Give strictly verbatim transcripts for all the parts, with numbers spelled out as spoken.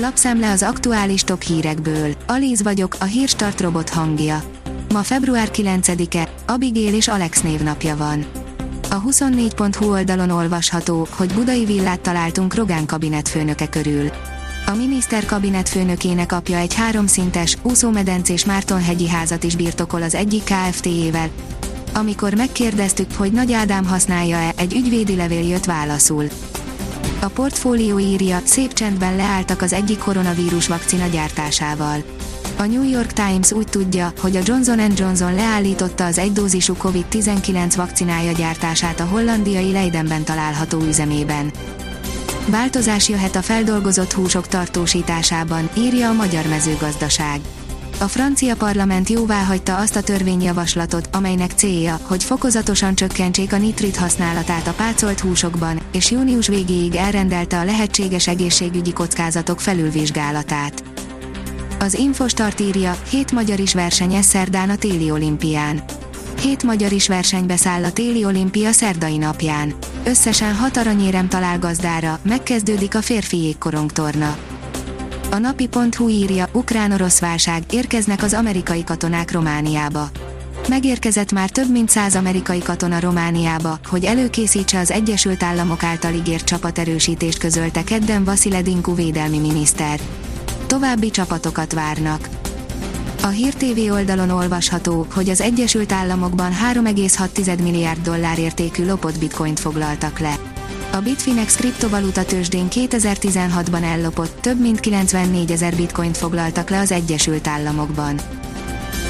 Lapszám le az aktuális top hírekből. Alíz vagyok, a hírstart robot hangja. Ma február kilencedike, Abigail és Alex névnapja van. A huszonnégy pont hú oldalon olvasható, hogy budai villát találtunk Rogán kabinetfőnöke körül. A miniszter kabinetfőnökének apja egy háromszintes, úszómedencés Mártonhegyi házat is birtokol az egyik ká ef té-ével. Amikor megkérdeztük, hogy Nagy Ádám használja-e, egy ügyvédi levél jött válaszul. A Portfólió írja, szép csendben leálltak az egyik koronavírus vakcina gyártásával. A New York Times úgy tudja, hogy a Johnson és Johnson leállította az egydózisú kovid tizenkilenc vakcinája gyártását a hollandiai Leidenben található üzemében. Változás jöhet a feldolgozott húsok tartósításában, írja a Magyar Mezőgazdaság. A francia parlament jóváhagyta azt a törvényjavaslatot, amelynek célja, hogy fokozatosan csökkentsék a nitrit használatát a pácolt húsokban, és június végéig elrendelte a lehetséges egészségügyi kockázatok felülvizsgálatát. Az Infostart írja, hét magyar is versenyez szerdán a téli olimpián. Hét magyar is versenybe száll a téli olimpia szerdai napján. Összesen hat aranyérem talál gazdára, megkezdődik a férfi jégkorongtorna. A napi pont hú írja, ukrán-orosz válság, érkeznek az amerikai katonák Romániába. Megérkezett már több mint száz amerikai katona Romániába, hogy előkészítse az Egyesült Államok által ígért csapaterősítést, közölte kedden Vasile Dinku védelmi miniszter. További csapatokat várnak. A Hír té vé oldalon olvasható, hogy az Egyesült Államokban három egész hat milliárd dollár értékű lopott bitcoint foglaltak le. A Bitfinex kriptovaluta tőzsdén kétezer-tizenhatban ellopott, több mint kilencvennégyezer bitcoint foglaltak le az Egyesült Államokban.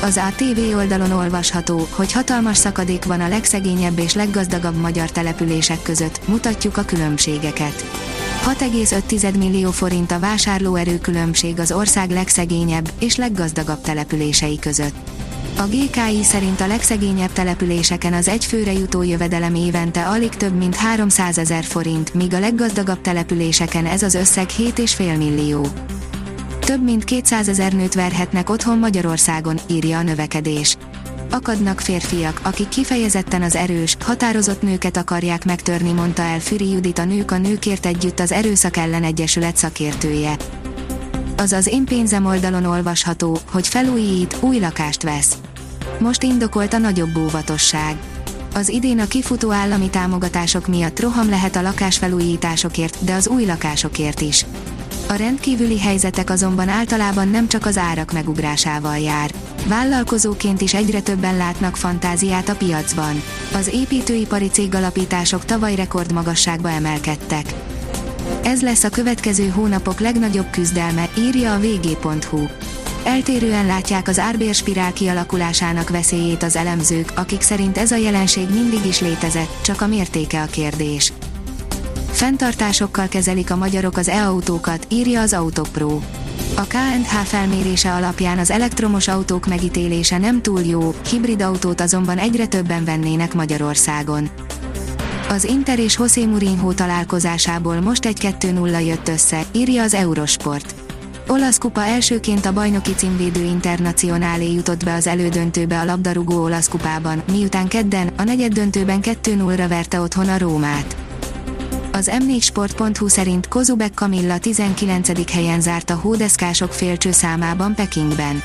Az á té vé oldalon olvasható, hogy hatalmas szakadék van a legszegényebb és leggazdagabb magyar települések között, mutatjuk a különbségeket. hat egész öt millió forint a vásárlóerő különbség az ország legszegényebb és leggazdagabb települései között. A gé ká i szerint a legszegényebb településeken az egyfőre jutó jövedelem évente alig több mint háromszázezer forint, míg a leggazdagabb településeken ez az összeg hét egész öt millió. Több mint kétszázezer nőt verhetnek otthon Magyarországon, írja a Növekedés. Akadnak férfiak, akik kifejezetten az erős, határozott nőket akarják megtörni, mondta el Füri Judit, a Nők a Nőkért Együtt az Erőszak Ellen Egyesület szakértője. Az az Én Pénzem oldalon olvasható, hogy felújít, új lakást vesz. Most indokolt a nagyobb óvatosság. Az idén a kifutó állami támogatások miatt roham lehet a lakásfelújításokért, de az új lakásokért is. A rendkívüli helyzetek azonban általában nem csak az árak megugrásával jár. Vállalkozóként is egyre többen látnak fantáziát a piacban. Az építőipari cégalapítások tavaly rekordmagasságba emelkedtek. Ez lesz a következő hónapok legnagyobb küzdelme, írja a vé gé pont hú. Eltérően látják az árbérspirál kialakulásának veszélyét az elemzők, akik szerint ez a jelenség mindig is létezett, csak a mértéke a kérdés. Fenntartásokkal kezelik a magyarok az e-autókat, írja az Autopro. A ká és há felmérése alapján az elektromos autók megítélése nem túl jó, hibrid autót azonban egyre többen vennének Magyarországon. Az Inter és José Mourinho találkozásából most egy kettő nulla jött össze, írja az Eurosport. Olasz kupa elsőként a bajnoki címvédő Internacionálé jutott be az elődöntőbe a labdarúgó olasz kupában, miután kedden, a negyeddöntőben kettő nullra verte otthon a Rómát. Az em négy sport pont hú szerint Kozubek Camilla tizenkilencedik helyen zárt a hódeszkások félcső számában Pekingben.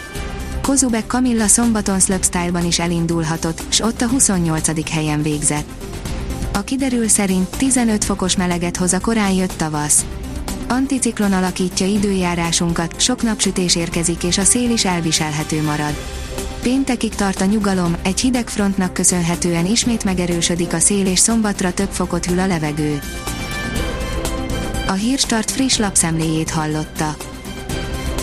Kozubek Camilla szombaton slopestyle-ban is elindulhatott, s ott a huszonnyolcadik helyen végzett. A Kiderül szerint tizenöt fokos meleget hoz a korán jött tavasz. Anticiklon alakítja időjárásunkat, sok napsütés érkezik és a szél is elviselhető marad. Péntekig tart a nyugalom, egy hideg frontnak köszönhetően ismét megerősödik a szél és szombatra több fokot hűl a levegő. A Hírstart friss lapszemléjét hallotta.